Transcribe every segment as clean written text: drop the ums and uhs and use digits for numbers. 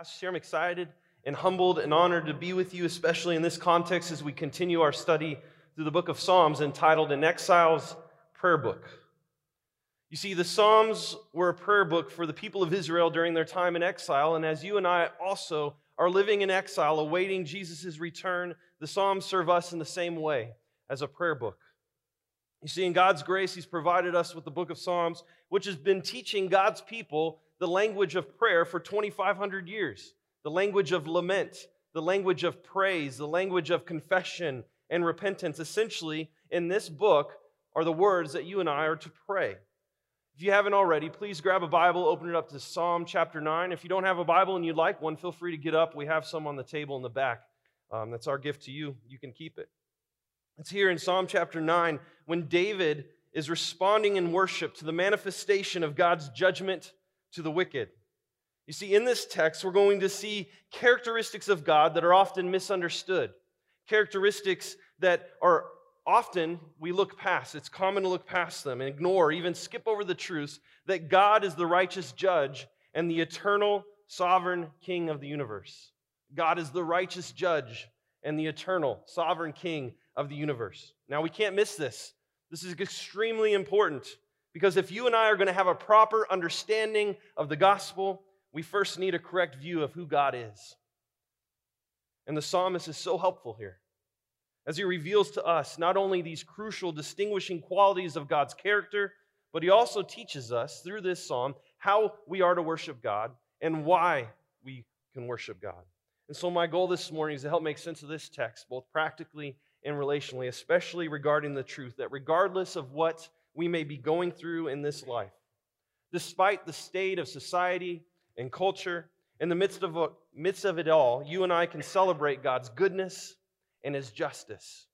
Pastor, I'm excited and humbled and honored to be with you, especially in this context as we continue our study through the book of Psalms entitled An Exile's Prayer Book. You see, the Psalms were a prayer book for the people of Israel during their time in exile, and as you and I also are living in exile, awaiting Jesus' return, the Psalms serve us in the same way as a prayer book. You see, in God's grace, He's provided us with the book of Psalms, which has been teaching God's people the language of prayer for 2,500 years, the language of lament, the language of praise, the language of confession and repentance. Essentially, in this book are the words that you and I are to pray. If you haven't already, please grab a Bible, open it up to Psalm chapter 9. If you don't have a Bible and you'd like one, feel free to get up. We have some on the table in the back. That's our gift to you. You can keep it. It's here in Psalm chapter 9 when David is responding in worship to the manifestation of God's judgment to the wicked. You see, in this text, we're going to see characteristics of God that are often misunderstood, characteristics that are often we look past. It's common to look past them and ignore, even skip over the truths that God is the righteous judge and the eternal sovereign king of the universe. God is the righteous judge and the eternal sovereign king of the universe. Now, we can't miss this. This is extremely important. Because if you and I are going to have a proper understanding of the gospel, we first need a correct view of who God is. And the psalmist is so helpful here as he reveals to us not only these crucial distinguishing qualities of God's character, but he also teaches us through this psalm how we are to worship God and why we can worship God. And so my goal this morning is to help make sense of this text, both practically and relationally, especially regarding the truth that regardless of what we may be going through in this life, despite the state of society and culture, in the midst of it all, you and I can celebrate God's goodness and His justice.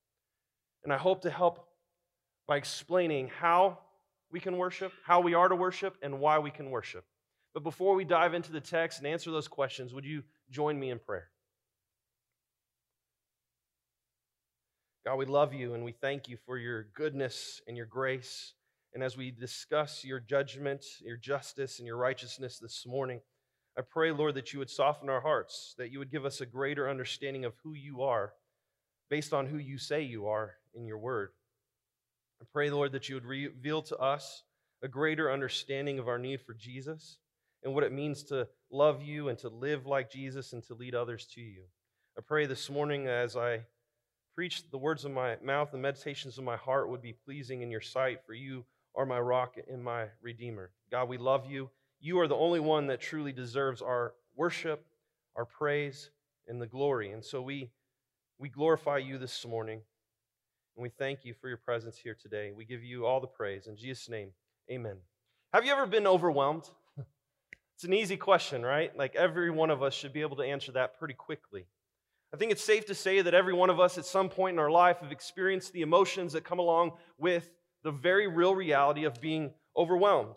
And I hope to help by explaining how we can worship, how we are to worship, and why we can worship. But before we dive into the text and answer those questions, would you join me in prayer? God, we love you and we thank you for your goodness and your grace. And as we discuss your judgment, your justice, and your righteousness this morning, I pray, Lord, that you would soften our hearts, that you would give us a greater understanding of who you are based on who you say you are in your word. I pray, Lord, that you would reveal to us a greater understanding of our need for Jesus and what it means to love you and to live like Jesus and to lead others to you. I pray this morning as I preach, the words of my mouth and meditations of my heart would be pleasing in your sight, for you are my rock and my redeemer. God, we love you. You are the only one that truly deserves our worship, our praise, and the glory. And so we glorify you this morning, and we thank you for your presence here today. We give you all the praise. In Jesus' name, amen. Have you ever been overwhelmed? It's an easy question, right? Like every one of us should be able to answer that pretty quickly. I think it's safe to say that every one of us at some point in our life have experienced the emotions that come along with the very real reality of being overwhelmed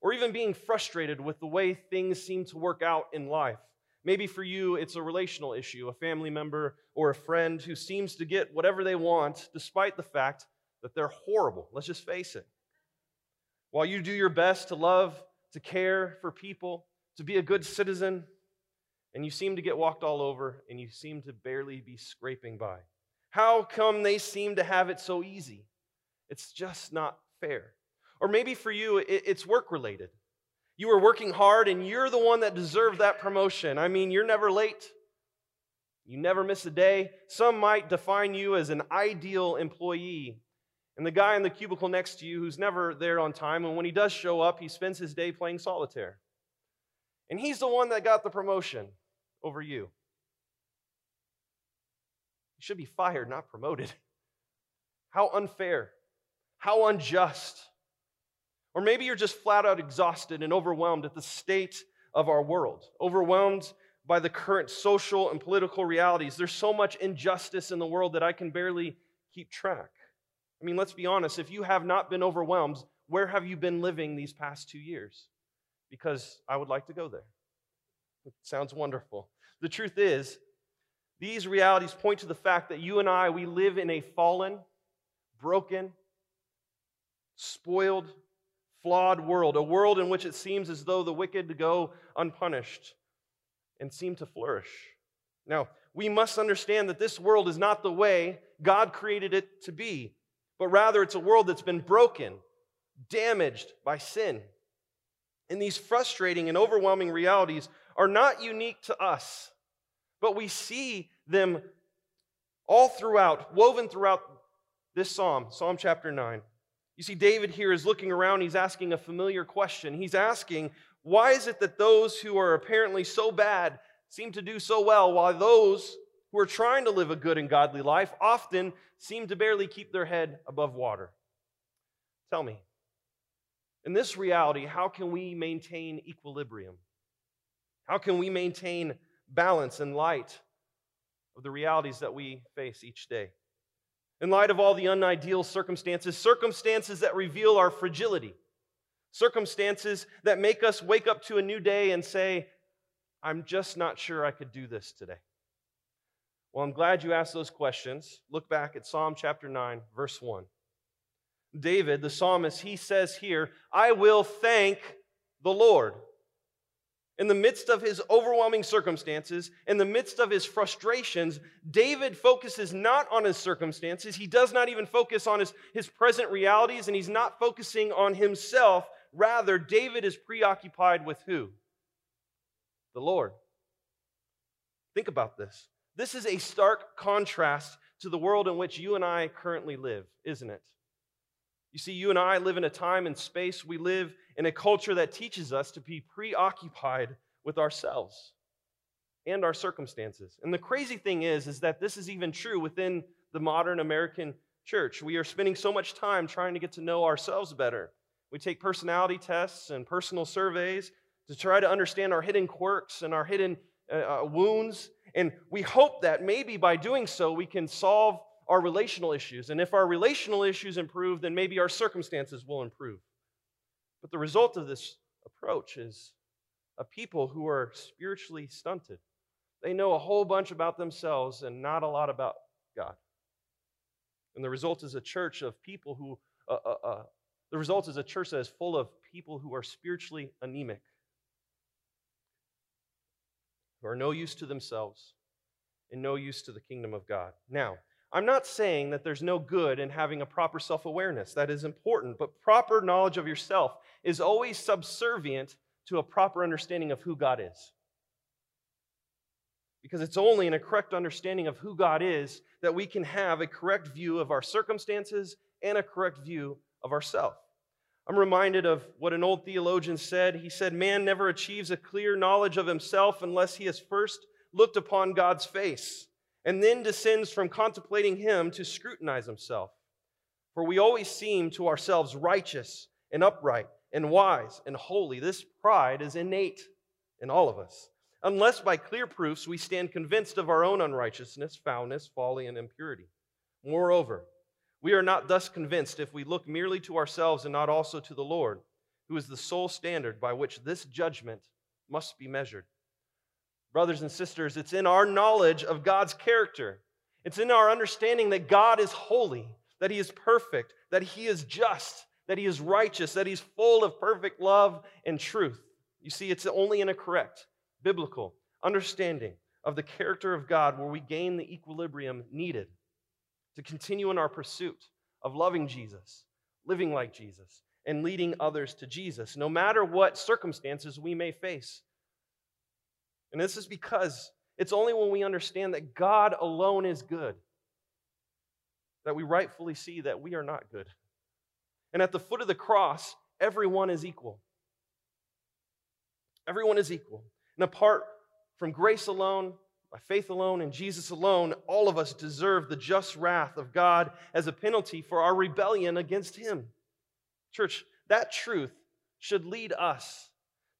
or even being frustrated with the way things seem to work out in life. Maybe for you, it's a relational issue, a family member or a friend who seems to get whatever they want despite the fact that they're horrible. Let's just face it. While you do your best to love, to care for people, to be a good citizen, and you seem to get walked all over, and you seem to barely be scraping by. How come they seem to have it so easy? It's just not fair. Or maybe for you, it's work-related. You were working hard, and you're the one that deserved that promotion. I mean, you're never late. You never miss a day. Some might define you as an ideal employee. And the guy in the cubicle next to you who's never there on time, and when he does show up, he spends his day playing solitaire. And he's the one that got the promotion over you. You should be fired, not promoted. How unfair. How unjust. Or maybe you're just flat out exhausted and overwhelmed at the state of our world, overwhelmed by the current social and political realities. There's so much injustice in the world that I can barely keep track. I mean, let's be honest. If you have not been overwhelmed, where have you been living these past 2 years? Because I would like to go there. It sounds wonderful. The truth is, these realities point to the fact that you and I, we live in a fallen, broken, spoiled, flawed world, a world in which it seems as though the wicked go unpunished. and seem to flourish. Now, we must understand that this world is not the way God created it to be, but rather it's a world that's been broken, damaged by sin. And these frustrating and overwhelming realities are not unique to us, but we see them all throughout, woven throughout this psalm, Psalm chapter 9. You see, David here is looking around. He's asking a familiar question. He's asking, why is it that those who are apparently so bad seem to do so well, while those who are trying to live a good and godly life often seem to barely keep their head above water? Tell me, in this reality, how can we maintain equilibrium? How can we maintain balance in light of the realities that we face each day? In light of all the unideal circumstances that reveal our fragility, circumstances that make us wake up to a new day and say, I'm just not sure I could do this today. Well, I'm glad you asked those questions. Look back at Psalm chapter 9, verse 1. David, the psalmist, he says here, I will thank the Lord. In the midst of his overwhelming circumstances, in the midst of his frustrations, David focuses not on his circumstances. He does not even focus on his present realities, and he's not focusing on himself. Rather, David is preoccupied with who? The Lord. Think about this. This is a stark contrast to the world in which you and I currently live, isn't it? You see, you and I live in a time and space. We live in a culture that teaches us to be preoccupied with ourselves and our circumstances. And the crazy thing is that this is even true within the modern American church. We are spending so much time trying to get to know ourselves better. We take personality tests and personal surveys to try to understand our hidden quirks and our hidden wounds. And we hope that maybe by doing so, we can solve our relational issues. And if our relational issues improve, then maybe our circumstances will improve. But the result of this approach is a people who are spiritually stunted. They know a whole bunch about themselves and not a lot about God. And the result is a church of people who, the result is a church that is full of people who are spiritually anemic, who are no use to themselves and no use to the kingdom of God. Now, I'm not saying that there's no good in having a proper self-awareness. That is important, but proper knowledge of yourself is always subservient to a proper understanding of who God is. Because it's only in a correct understanding of who God is that we can have a correct view of our circumstances and a correct view of ourselves. I'm reminded of what an old theologian said. He said, man never achieves a clear knowledge of himself unless he has first looked upon God's face, and then descends from contemplating him to scrutinize himself. For we always seem to ourselves righteous and upright and wise and holy. This pride is innate in all of us, unless by clear proofs we stand convinced of our own unrighteousness, foulness, folly, and impurity. Moreover, we are not thus convinced if we look merely to ourselves and not also to the Lord, who is the sole standard by which this judgment must be measured. Brothers and sisters, it's in our knowledge of God's character. It's in our understanding that God is holy, that He is perfect, that He is just, that He is righteous, that He's full of perfect love and truth. You see, it's only in a correct, biblical understanding of the character of God where we gain the equilibrium needed to continue in our pursuit of loving Jesus, living like Jesus, and leading others to Jesus, no matter what circumstances we may face. And this is because it's only when we understand that God alone is good that we rightfully see that we are not good. And at the foot of the cross, everyone is equal. Everyone is equal. And apart from grace alone, by faith alone, and Jesus alone, all of us deserve the just wrath of God as a penalty for our rebellion against Him. Church, that truth should lead us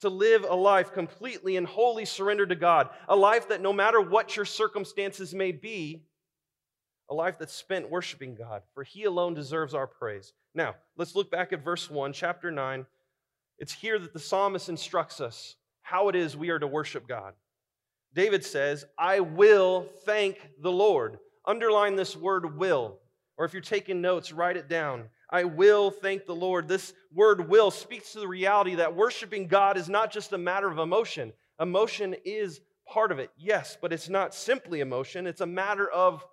to live a life completely and wholly surrendered to God, a life that no matter what your circumstances may be, a life that's spent worshiping God, for He alone deserves our praise. Now, let's look back at verse 1, chapter 9. It's here that the psalmist instructs us how it is we are to worship God. David says, I will thank the Lord. Underline this word will, or if you're taking notes, write it down. I will thank the Lord. This word will speaks to the reality that worshiping God is not just a matter of emotion. Emotion is part of it, yes, but it's not simply emotion. It's a matter of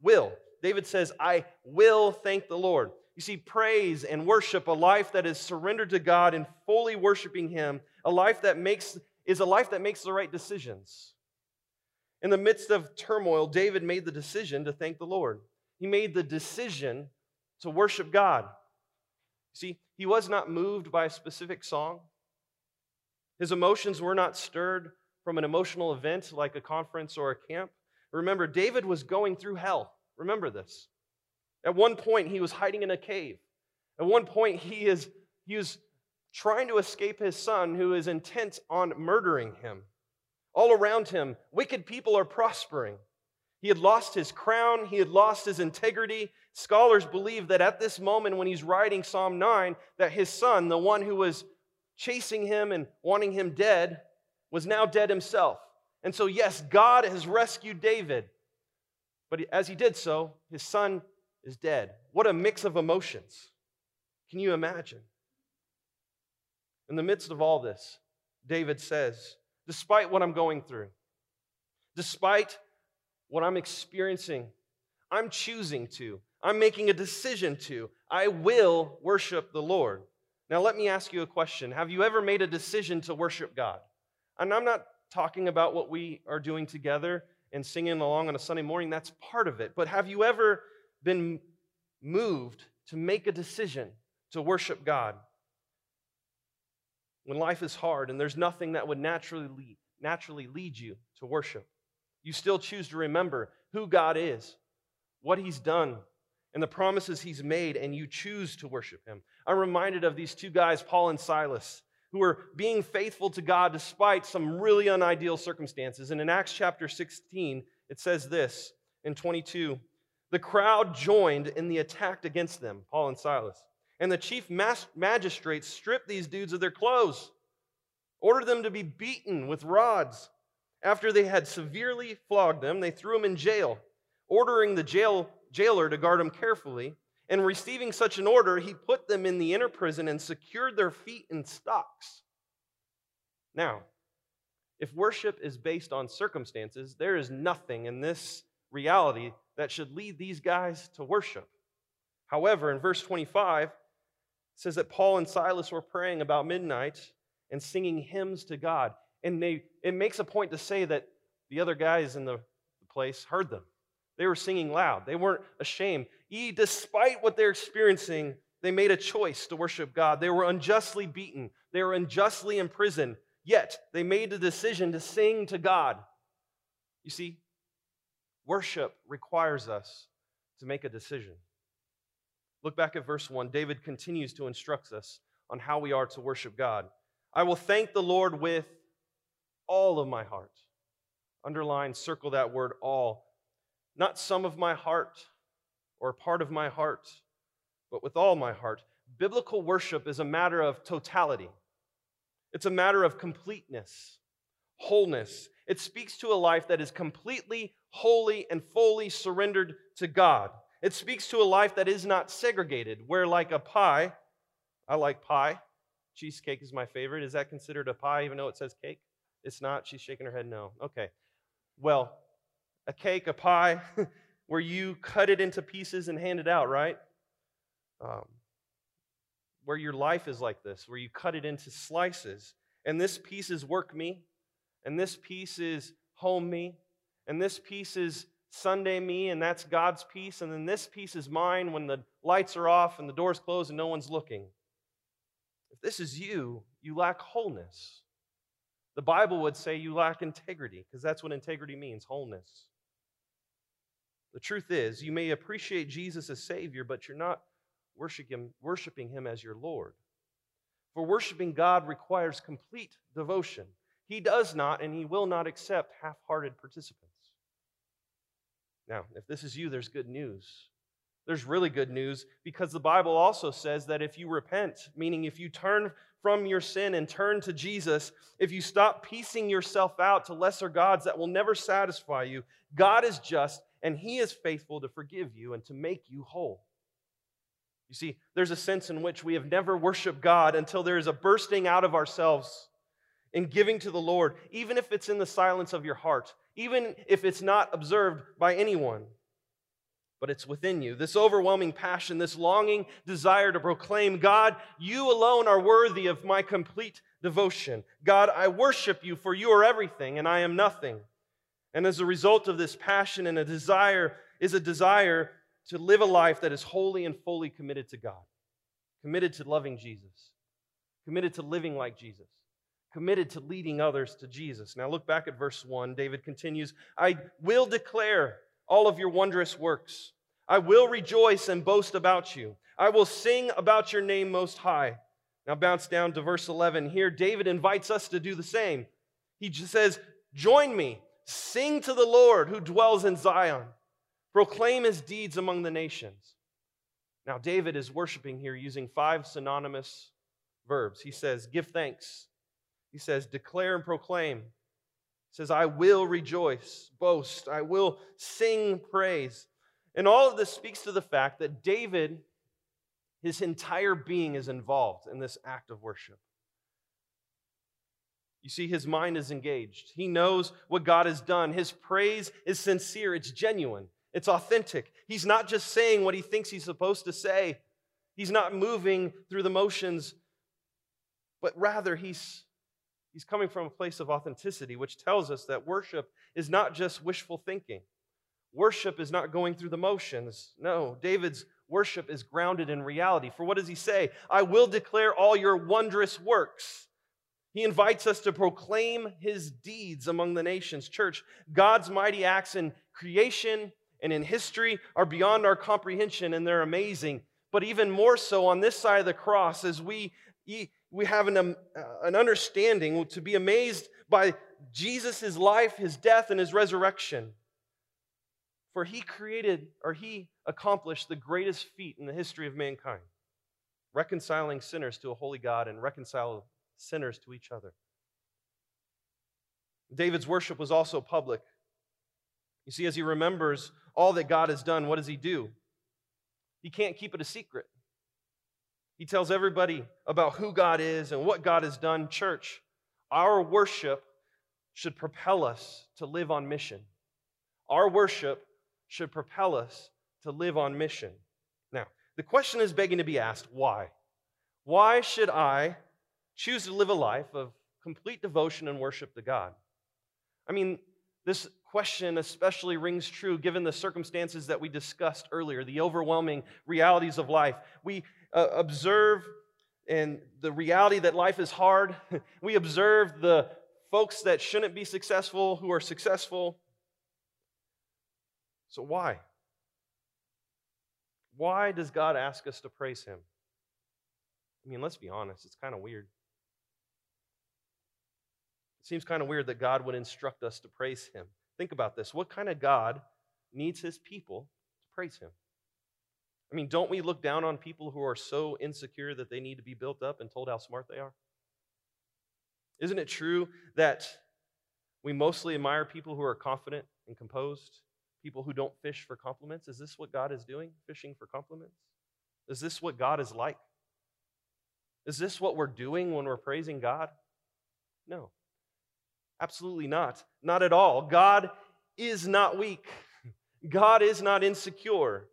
will. David says, I will thank the Lord. You see, praise and worship, a life that is surrendered to God and fully worshiping Him, a life that makes the right decisions. In the midst of turmoil, David made the decision to thank the Lord. He made the decision to worship God. See, he was not moved by a specific song. His emotions were not stirred from an emotional event like a conference or a camp. Remember, David was going through hell. Remember this. At one point, he was hiding in a cave. At one point, he is trying to escape his son who is intent on murdering him. All around him, wicked people are prospering. He had lost his crown. He had lost his integrity. Scholars believe that at this moment when he's writing Psalm 9, that his son, the one who was chasing him and wanting him dead, was now dead himself. And so, yes, God has rescued David. But as he did so, his son is dead. What a mix of emotions. Can you imagine? In the midst of all this, David says, despite what I'm going through, despite what I'm experiencing, I'm choosing to, I'm making a decision to, I will worship the Lord. Now, let me ask you a question. Have you ever made a decision to worship God? And I'm not talking about what we are doing together and singing along on a Sunday morning. That's part of it. But have you ever been moved to make a decision to worship God? When life is hard and there's nothing that would naturally lead you to worship, you still choose to remember who God is, what He's done, and the promises He's made, and you choose to worship Him. I'm reminded of these two guys, Paul and Silas, who were being faithful to God despite some really unideal circumstances. And in Acts chapter 16, it says this in 22, the crowd joined in the attack against them, Paul and Silas. And the chief magistrates stripped these dudes of their clothes, ordered them to be beaten with rods. After they had severely flogged them, they threw them in jail, ordering the jailer to guard them carefully. And receiving such an order, he put them in the inner prison and secured their feet in stocks. Now, if worship is based on circumstances, there is nothing in this reality that should lead these guys to worship. However, in verse 25, it says that Paul and Silas were praying about midnight and singing hymns to God. And it makes a point to say that the other guys in the place heard them. They were singing loud. They weren't ashamed. Despite what they're experiencing, they made a choice to worship God. They were unjustly beaten. They were unjustly imprisoned. Yet, they made the decision to sing to God. You see, worship requires us to make a decision. Look back at verse 1. David continues to instruct us on how we are to worship God. I will thank the Lord with all of my heart. Underline, circle that word all. Not some of my heart or part of my heart, but with all my heart. Biblical worship is a matter of totality. It's a matter of completeness, wholeness. It speaks to a life that is completely, wholly, and fully surrendered to God. It speaks to a life that is not segregated, where like a pie, I like pie. Cheesecake is my favorite. Is that considered a pie even though it says cake? It's not. She's shaking her head no. Okay. Well, a cake, a pie, where you cut it into pieces and hand it out, right? Where your life is like this, where you cut it into slices. And this piece is work me, and this piece is home me, and this piece is Sunday me, and that's God's peace, and then this piece is mine when the lights are off and the door's closed and no one's looking. If this is you, you lack wholeness. The Bible would say you lack integrity, because that's what integrity means, wholeness. The truth is, you may appreciate Jesus as Savior, but you're not worshiping Him as your Lord. For worshiping God requires complete devotion. He does not and He will not accept half-hearted participants. Now, if this is you, there's good news. There's really good news because the Bible also says that if you repent, meaning if you turn from your sin and turn to Jesus, if you stop piecing yourself out to lesser gods that will never satisfy you, God is just and He is faithful to forgive you and to make you whole. You see, there's a sense in which we have never worshiped God until there is a bursting out of ourselves and giving to the Lord, even if it's in the silence of your heart, even if it's not observed by anyone, but it's within you. This overwhelming passion, this longing desire to proclaim, God, you alone are worthy of my complete devotion. God, I worship you, for you are everything and I am nothing. And as a result of this passion and a desire is a desire to live a life that is wholly and fully committed to God, committed to loving Jesus, committed to living like Jesus, committed to leading others to Jesus. Now look back at verse 1. David continues, I will declare all of your wondrous works. I will rejoice and boast about you. I will sing about your name most high. Now bounce down to verse 11. Here David invites us to do the same. He just says, join me, sing to the Lord who dwells in Zion. Proclaim his deeds among the nations. Now, David is worshiping here using 5 synonymous verbs. He says, give thanks. He says, declare and proclaim. He says, I will rejoice, boast. I will sing praise. And all of this speaks to the fact that David, his entire being is involved in this act of worship. You see, his mind is engaged. He knows what God has done. His praise is sincere. It's genuine. It's authentic. He's not just saying what he thinks he's supposed to say. He's not moving through the motions, but rather he's coming from a place of authenticity, which tells us that worship is not just wishful thinking. Worship is not going through the motions. No, David's worship is grounded in reality. For what does he say? I will declare all your wondrous works. He invites us to proclaim his deeds among the nations. Church, God's mighty acts in creation and in history are beyond our comprehension, and they're amazing. But even more so on this side of the cross, as we have an understanding to be amazed by Jesus' life, his death, and his resurrection. For he accomplished the greatest feat in the history of mankind, reconciling sinners to a holy God and reconciling sinners to each other. David's worship was also public. You see, as he remembers all that God has done, what does he do? He can't keep it a secret. He tells everybody about who God is and what God has done. Church, our worship should propel us to live on mission. Our worship should propel us to live on mission. Now, the question is begging to be asked, why? Why should I choose to live a life of complete devotion and worship to God? I mean, this question especially rings true given the circumstances that we discussed earlier, the overwhelming realities of life. We observe and the reality that life is hard. We observe the folks that shouldn't be successful who are successful. So why? Why does God ask us to praise him? I mean, let's be honest, it's kind of weird. It seems kind of weird that God would instruct us to praise him. Think about this. What kind of God needs his people to praise him? I mean, don't we look down on people who are so insecure that they need to be built up and told how smart they are? Isn't it true that we mostly admire people who are confident and composed, people who don't fish for compliments? Is this what God is doing, fishing for compliments? Is this what God is like? Is this what we're doing when we're praising God? No. Absolutely not. Not at all. God is not weak. God is not insecure.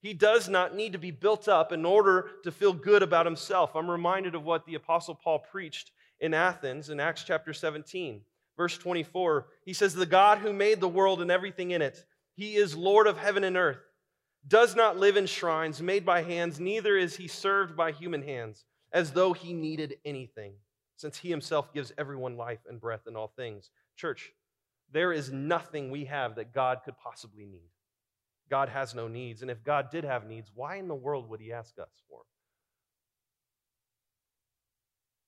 He does not need to be built up in order to feel good about himself. I'm reminded of what the Apostle Paul preached in Athens in Acts chapter 17, verse 24. He says, the God who made the world and everything in it, he is Lord of heaven and earth, does not live in shrines made by hands, neither is he served by human hands, as though he needed anything, since he himself gives everyone life and breath and all things. Church, there is nothing we have that God could possibly need. God has no needs. And if God did have needs, why in the world would he ask us for them?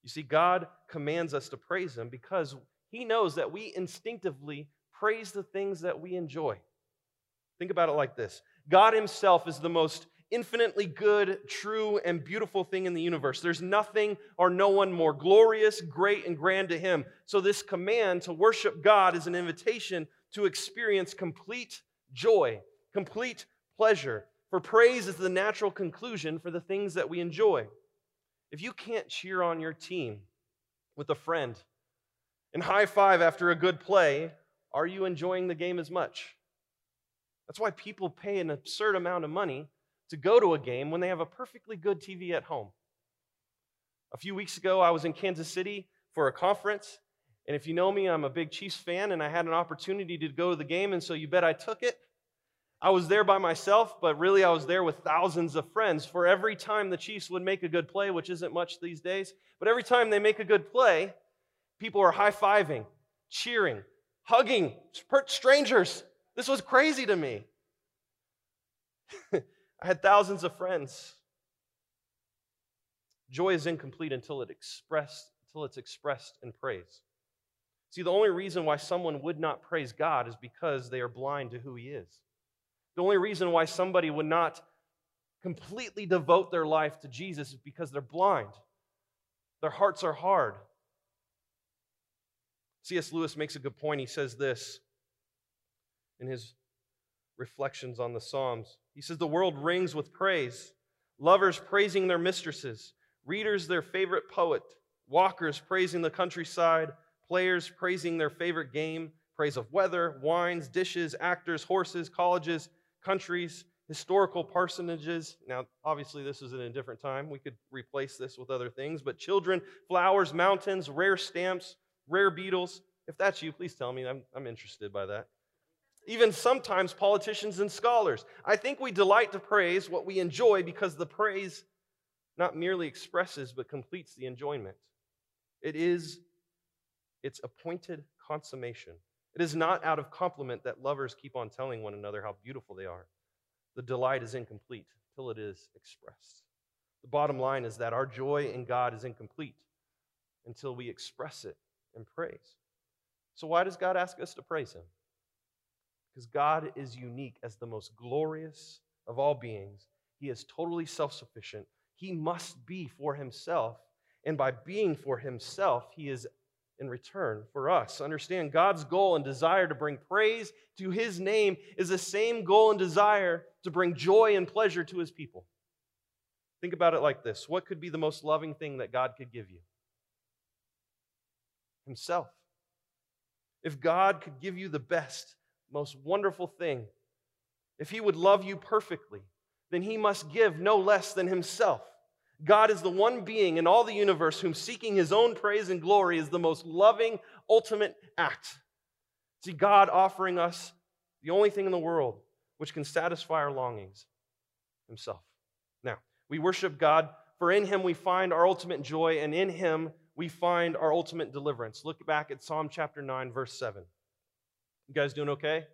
You see, God commands us to praise him because he knows that we instinctively praise the things that we enjoy. Think about it like this. God himself is the most infinitely good, true, and beautiful thing in the universe. There's nothing or no one more glorious, great, and grand to him. So this command to worship God is an invitation to experience complete joy, complete pleasure. For praise is the natural conclusion for the things that we enjoy. If you can't cheer on your team with a friend and high five after a good play, are you enjoying the game as much? That's why people pay an absurd amount of money to go to a game when they have a perfectly good TV at home. A few weeks ago, I was in Kansas City for a conference, and if you know me, I'm a big Chiefs fan, and I had an opportunity to go to the game, and so you bet I took it. I was there by myself, but really I was there with thousands of friends for every time the Chiefs would make a good play, which isn't much these days, but every time they make a good play, people are high-fiving, cheering, hugging, strangers. This was crazy to me. I had thousands of friends. Joy is incomplete until it's expressed in praise. See, the only reason why someone would not praise God is because they are blind to who He is. The only reason why somebody would not completely devote their life to Jesus is because they're blind. Their hearts are hard. C.S. Lewis makes a good point. He says this in his reflections on the Psalms. He says, the world rings with praise, lovers praising their mistresses, readers their favorite poet, walkers praising the countryside, players praising their favorite game, praise of weather, wines, dishes, actors, horses, colleges, countries, historical parsonages. Now, obviously, this is in a different time. We could replace this with other things, but children, flowers, mountains, rare stamps, rare beetles. If that's you, please tell me. I'm interested by that. Even sometimes politicians and scholars. I think we delight to praise what we enjoy because the praise not merely expresses but completes the enjoyment. It is its appointed consummation. It is not out of compliment that lovers keep on telling one another how beautiful they are. The delight is incomplete till it is expressed. The bottom line is that our joy in God is incomplete until we express it in praise. So why does God ask us to praise Him? Because God is unique as the most glorious of all beings. He is totally self-sufficient. He must be for Himself. And by being for Himself, He is in return for us. Understand, God's goal and desire to bring praise to His name is the same goal and desire to bring joy and pleasure to His people. Think about it like this. What could be the most loving thing that God could give you? Himself. If God could give you the best, most wonderful thing, if He would love you perfectly, then He must give no less than Himself. God is the one being in all the universe whom seeking His own praise and glory is the most loving, ultimate act. See, God offering us the only thing in the world which can satisfy our longings, Himself. Now, we worship God, for in Him we find our ultimate joy, and in Him we find our ultimate deliverance. Look back at Psalm chapter 9, verse 7. You guys doing okay?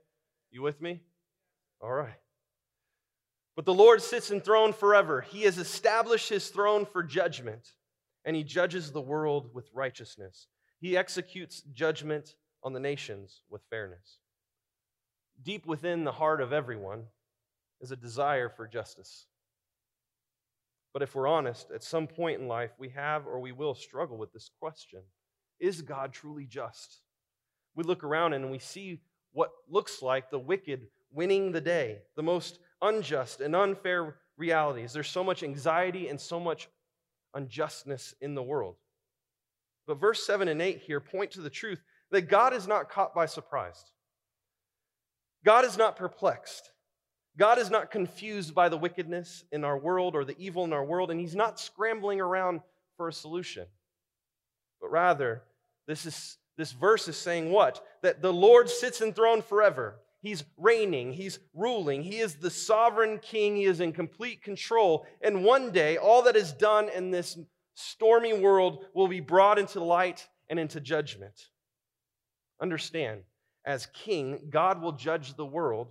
You with me? All right. But the Lord sits enthroned forever. He has established His throne for judgment, and He judges the world with righteousness. He executes judgment on the nations with fairness. Deep within the heart of everyone is a desire for justice. But if we're honest, at some point in life, we have or we will struggle with this question. Is God truly just? We look around and we see what looks like the wicked winning the day, the most unjust and unfair realities. There's so much anxiety and so much unjustness in the world. But verse 7 and 8 here point to the truth that God is not caught by surprise. God is not perplexed. God is not confused by the wickedness in our world or the evil in our world, and He's not scrambling around for a solution. But rather, this verse is saying what? That the Lord sits enthroned forever. He's reigning. He's ruling. He is the sovereign king. He is in complete control. And one day, all that is done in this stormy world will be brought into light and into judgment. Understand, as king, God will judge the world,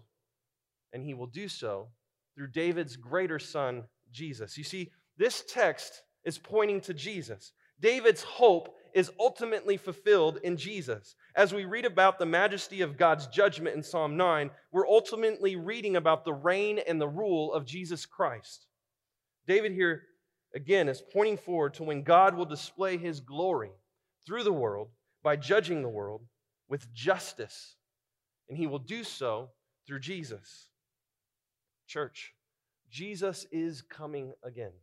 and He will do so through David's greater son, Jesus. You see, this text is pointing to Jesus. David's hope is ultimately fulfilled in Jesus. As we read about the majesty of God's judgment in Psalm 9, we're ultimately reading about the reign and the rule of Jesus Christ. David here, again, is pointing forward to when God will display His glory through the world by judging the world with justice, and He will do so through Jesus. Church, Jesus is coming again.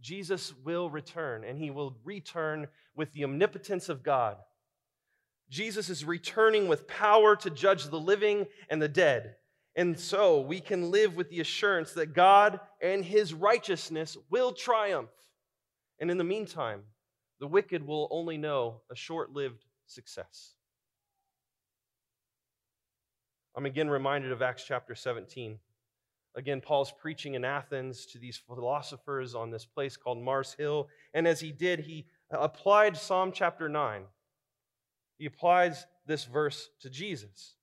Jesus will return, and He will return with the omnipotence of God Jesus is returning with power to judge the living and the dead. And so we can live with the assurance that God and his righteousness will triumph. And in the meantime, the wicked will only know a short-lived success. I'm again reminded of Acts chapter 17. Again, Paul's preaching in Athens to these philosophers on this place called Mars Hill. And as he did, he applied Psalm chapter 9. He applies this verse to Jesus.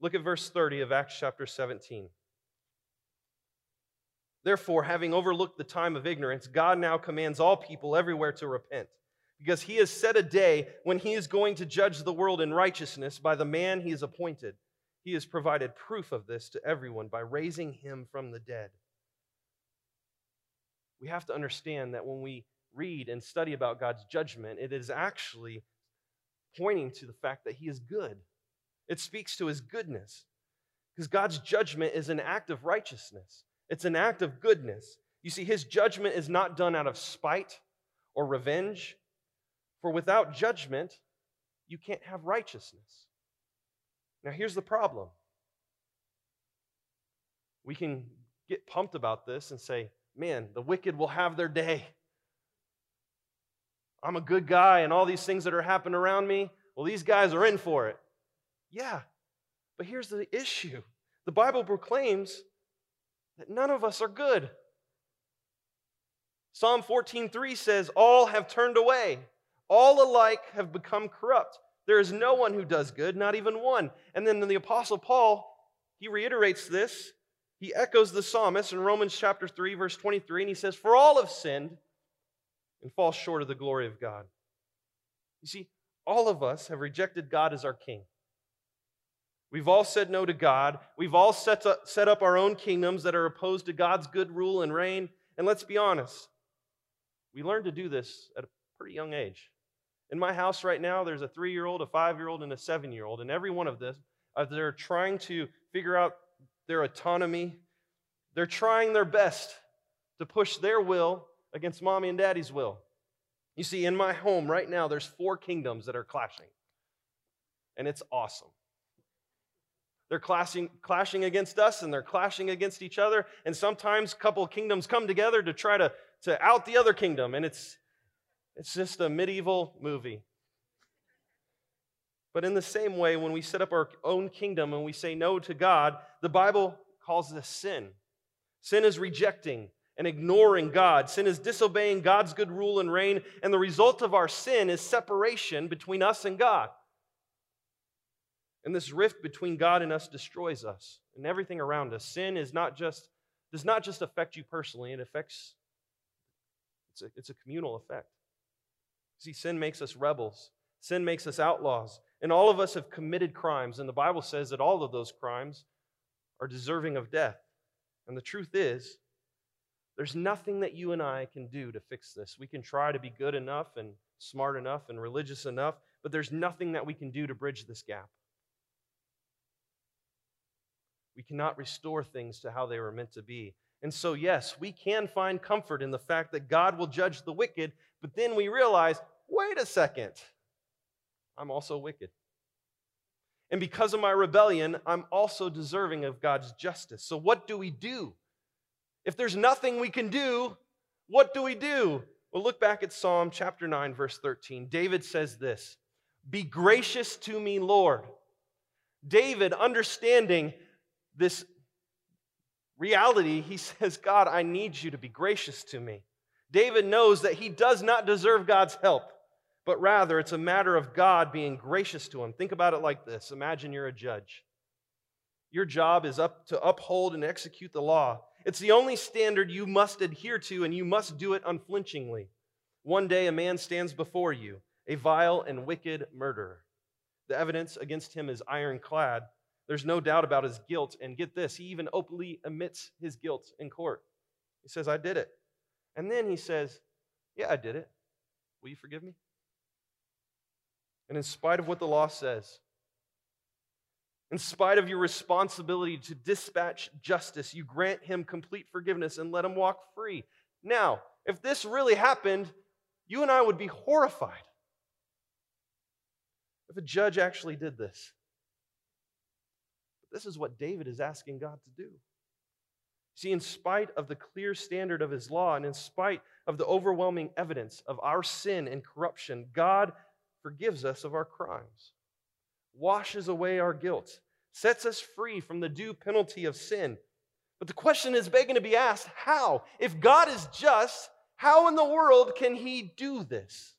Look at verse 30 of Acts chapter 17. Therefore, having overlooked the time of ignorance, God now commands all people everywhere to repent, because he has set a day when he is going to judge the world in righteousness by the man he has appointed. He has provided proof of this to everyone by raising him from the dead. We have to understand that when we read and study about God's judgment, it is actually pointing to the fact that he is good. It speaks to his goodness, because God's judgment is an act of righteousness. It's an act of goodness. You see, his judgment is not done out of spite or revenge, for without judgment, you can't have righteousness. Now, here's the problem. We can get pumped about this and say, man, the wicked will have their day. I'm a good guy, and all these things that are happening around me, well, these guys are in for it. Yeah, but here's the issue. The Bible proclaims that none of us are good. Psalm 14:3 says, all have turned away. All alike have become corrupt. There is no one who does good, not even one. And then the Apostle Paul, he reiterates this. He echoes the psalmist in Romans chapter 3, verse 23, and he says, for all have sinned and fall short of the glory of God. You see, all of us have rejected God as our king. We've all said no to God. We've all set up our own kingdoms that are opposed to God's good rule and reign. And let's be honest, we learned to do this at a pretty young age. In my house right now, there's a 3-year-old, a 5-year-old, and a 7-year-old. And every one of them, they're trying to figure out their autonomy. They're trying their best to push their will against mommy and daddy's will. You see, in my home right now, there's 4 kingdoms that are clashing. And it's awesome. They're clashing against us, and they're clashing against each other. And sometimes a couple of kingdoms come together to try to out the other kingdom. And it's just a medieval movie. But in the same way, when we set up our own kingdom and we say no to God, the Bible calls this sin. Sin is rejecting and ignoring God. Sin is disobeying God's good rule and reign. And the result of our sin is separation between us and God. And this rift between God and us destroys us and everything around us. Sin is does not just affect you personally. It affects, it's a communal effect. See, sin makes us rebels. Sin makes us outlaws. And all of us have committed crimes. And the Bible says that all of those crimes are deserving of death. And the truth is, there's nothing that you and I can do to fix this. We can try to be good enough and smart enough and religious enough, but there's nothing that we can do to bridge this gap. We cannot restore things to how they were meant to be. And so, yes, we can find comfort in the fact that God will judge the wicked, but then we realize, wait a second, I'm also wicked. And because of my rebellion, I'm also deserving of God's justice. So what do we do? If there's nothing we can do, what do we do? Well, look back at Psalm chapter 9, verse 13. David says this, "Be gracious to me, Lord." David, understanding this reality, he says, God, I need you to be gracious to me. David knows that he does not deserve God's help, but rather it's a matter of God being gracious to him. Think about it like this. Imagine you're a judge. Your job is to uphold and execute the law. It's the only standard you must adhere to, and you must do it unflinchingly. One day a man stands before you, a vile and wicked murderer. The evidence against him is ironclad. There's no doubt about his guilt, and get this, he even openly admits his guilt in court. He says, I did it. And then he says, yeah, I did it. Will you forgive me? And in spite of what the law says, in spite of your responsibility to dispatch justice, you grant him complete forgiveness and let him walk free. Now, if this really happened, you and I would be horrified. if a judge actually did this. But this is what David is asking God to do. See, in spite of the clear standard of his law and in spite of the overwhelming evidence of our sin and corruption, God forgives us of our crimes, washes away our guilt, sets us free from the due penalty of sin. But the question is begging to be asked, how? If God is just, how in the world can he do this?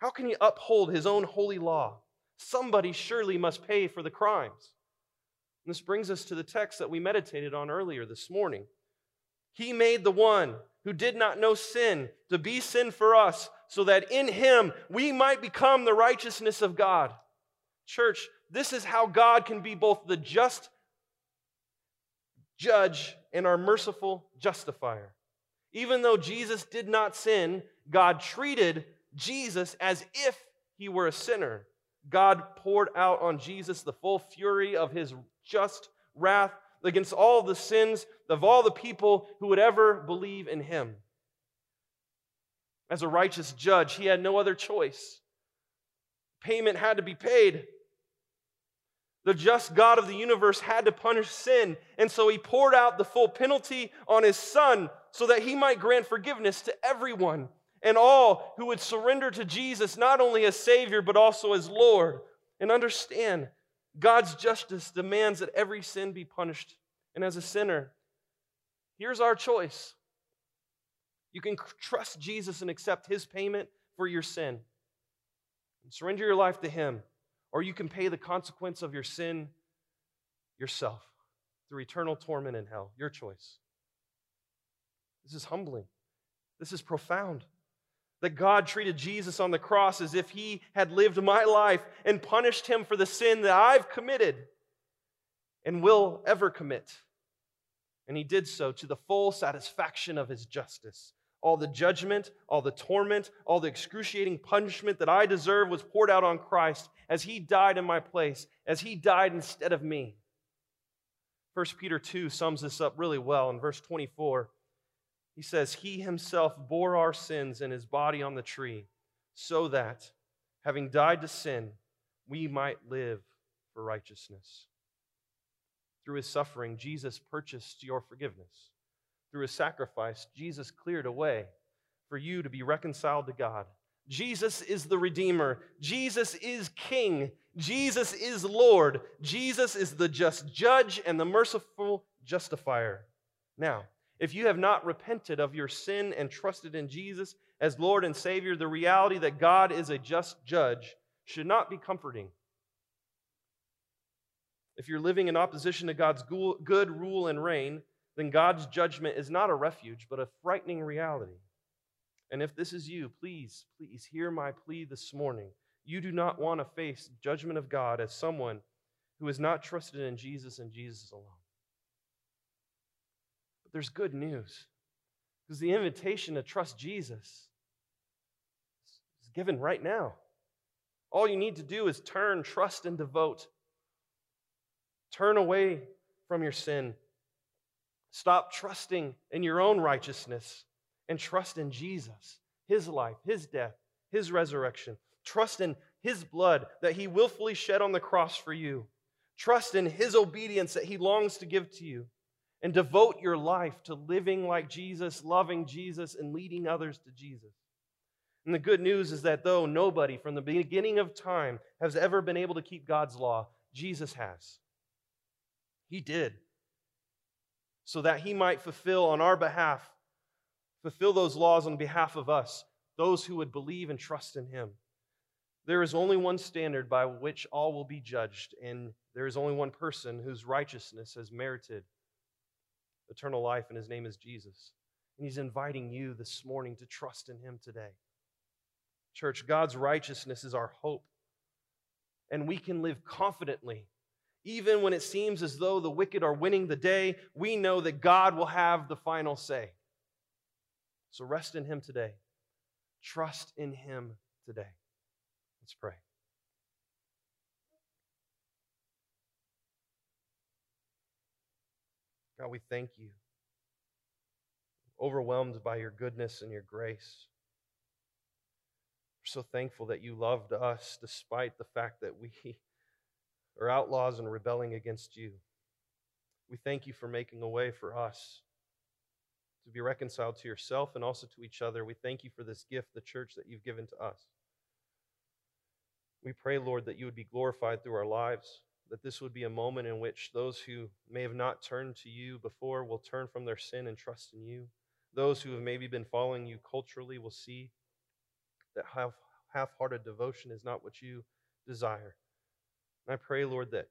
How can he uphold his own holy law? Somebody surely must pay for the crimes. And this brings us to the text that we meditated on earlier this morning. He made the one who did not know sin to be sin for us, so that in him we might become the righteousness of God. Church, this is how God can be both the just judge and our merciful justifier. Even though Jesus did not sin, God treated Jesus as if he were a sinner. God poured out on Jesus the full fury of his just wrath against all the sins of all the people who would ever believe in him. As a righteous judge, he had no other choice. Payment had to be paid. The just God of the universe had to punish sin, and so he poured out the full penalty on his Son so that he might grant forgiveness to everyone and all who would surrender to Jesus, not only as Savior, but also as Lord. And understand, God's justice demands that every sin be punished. And as a sinner, here's our choice. You can trust Jesus and accept his payment for your sin and surrender your life to him, or you can pay the consequence of your sin yourself through eternal torment in hell. Your choice. This is humbling. This is profound. That God treated Jesus on the cross as if he had lived my life and punished him for the sin that I've committed and will ever commit. And he did so to the full satisfaction of his justice. All the judgment, all the torment, all the excruciating punishment that I deserve was poured out on Christ as he died in my place, as he died instead of me. 1 Peter 2 sums this up really well in verse 24. He says, he himself bore our sins in his body on the tree, so that, having died to sin, we might live for righteousness. Through his suffering, Jesus purchased your forgiveness. Through his sacrifice, Jesus cleared a way for you to be reconciled to God. Jesus is the Redeemer. Jesus is King. Jesus is Lord. Jesus is the just judge and the merciful justifier. Now, if you have not repented of your sin and trusted in Jesus as Lord and Savior, the reality that God is a just judge should not be comforting. If you're living in opposition to God's good rule and reign, then God's judgment is not a refuge, but a frightening reality. And if this is you, please, please hear my plea this morning. You do not want to face judgment of God as someone who has not trusted in Jesus and Jesus alone. But there's good news, because the invitation to trust Jesus is given right now. All you need to do is turn, trust, and devote. Turn away from your sin. Stop trusting in your own righteousness and trust in Jesus, his life, his death, his resurrection. Trust in his blood that he willfully shed on the cross for you. Trust in his obedience that he longs to give to you. And devote your life to living like Jesus, loving Jesus, and leading others to Jesus. And the good news is that though nobody from the beginning of time has ever been able to keep God's law, Jesus has. He did. So that he might fulfill on our behalf, fulfill those laws on behalf of us, those who would believe and trust in him. There is only one standard by which all will be judged, and there is only one person whose righteousness has merited eternal life, and his name is Jesus. And he's inviting you this morning to trust in him today. Church, God's righteousness is our hope, and we can live confidently. Even when it seems as though the wicked are winning the day, we know that God will have the final say. So rest in him today. Trust in him today. Let's pray. God, we thank you. Overwhelmed by your goodness and your grace. so thankful that you loved us despite the fact that we are outlaws and rebelling against you. We thank you for making a way for us to be reconciled to yourself and also to each other. We thank you for this gift, the church, that you've given to us. We pray, Lord, that you would be glorified through our lives, that this would be a moment in which those who may have not turned to you before will turn from their sin and trust in you. Those who have maybe been following you culturally will see that half-hearted devotion is not what you desire. And I pray, Lord, that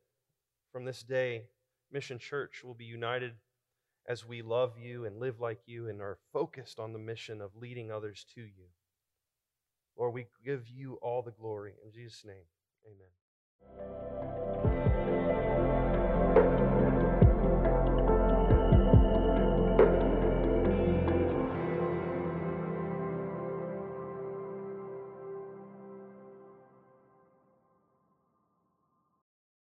from this day, Mission Church will be united as we love you and live like you and are focused on the mission of leading others to you. Lord, we give you all the glory. In Jesus' name, amen.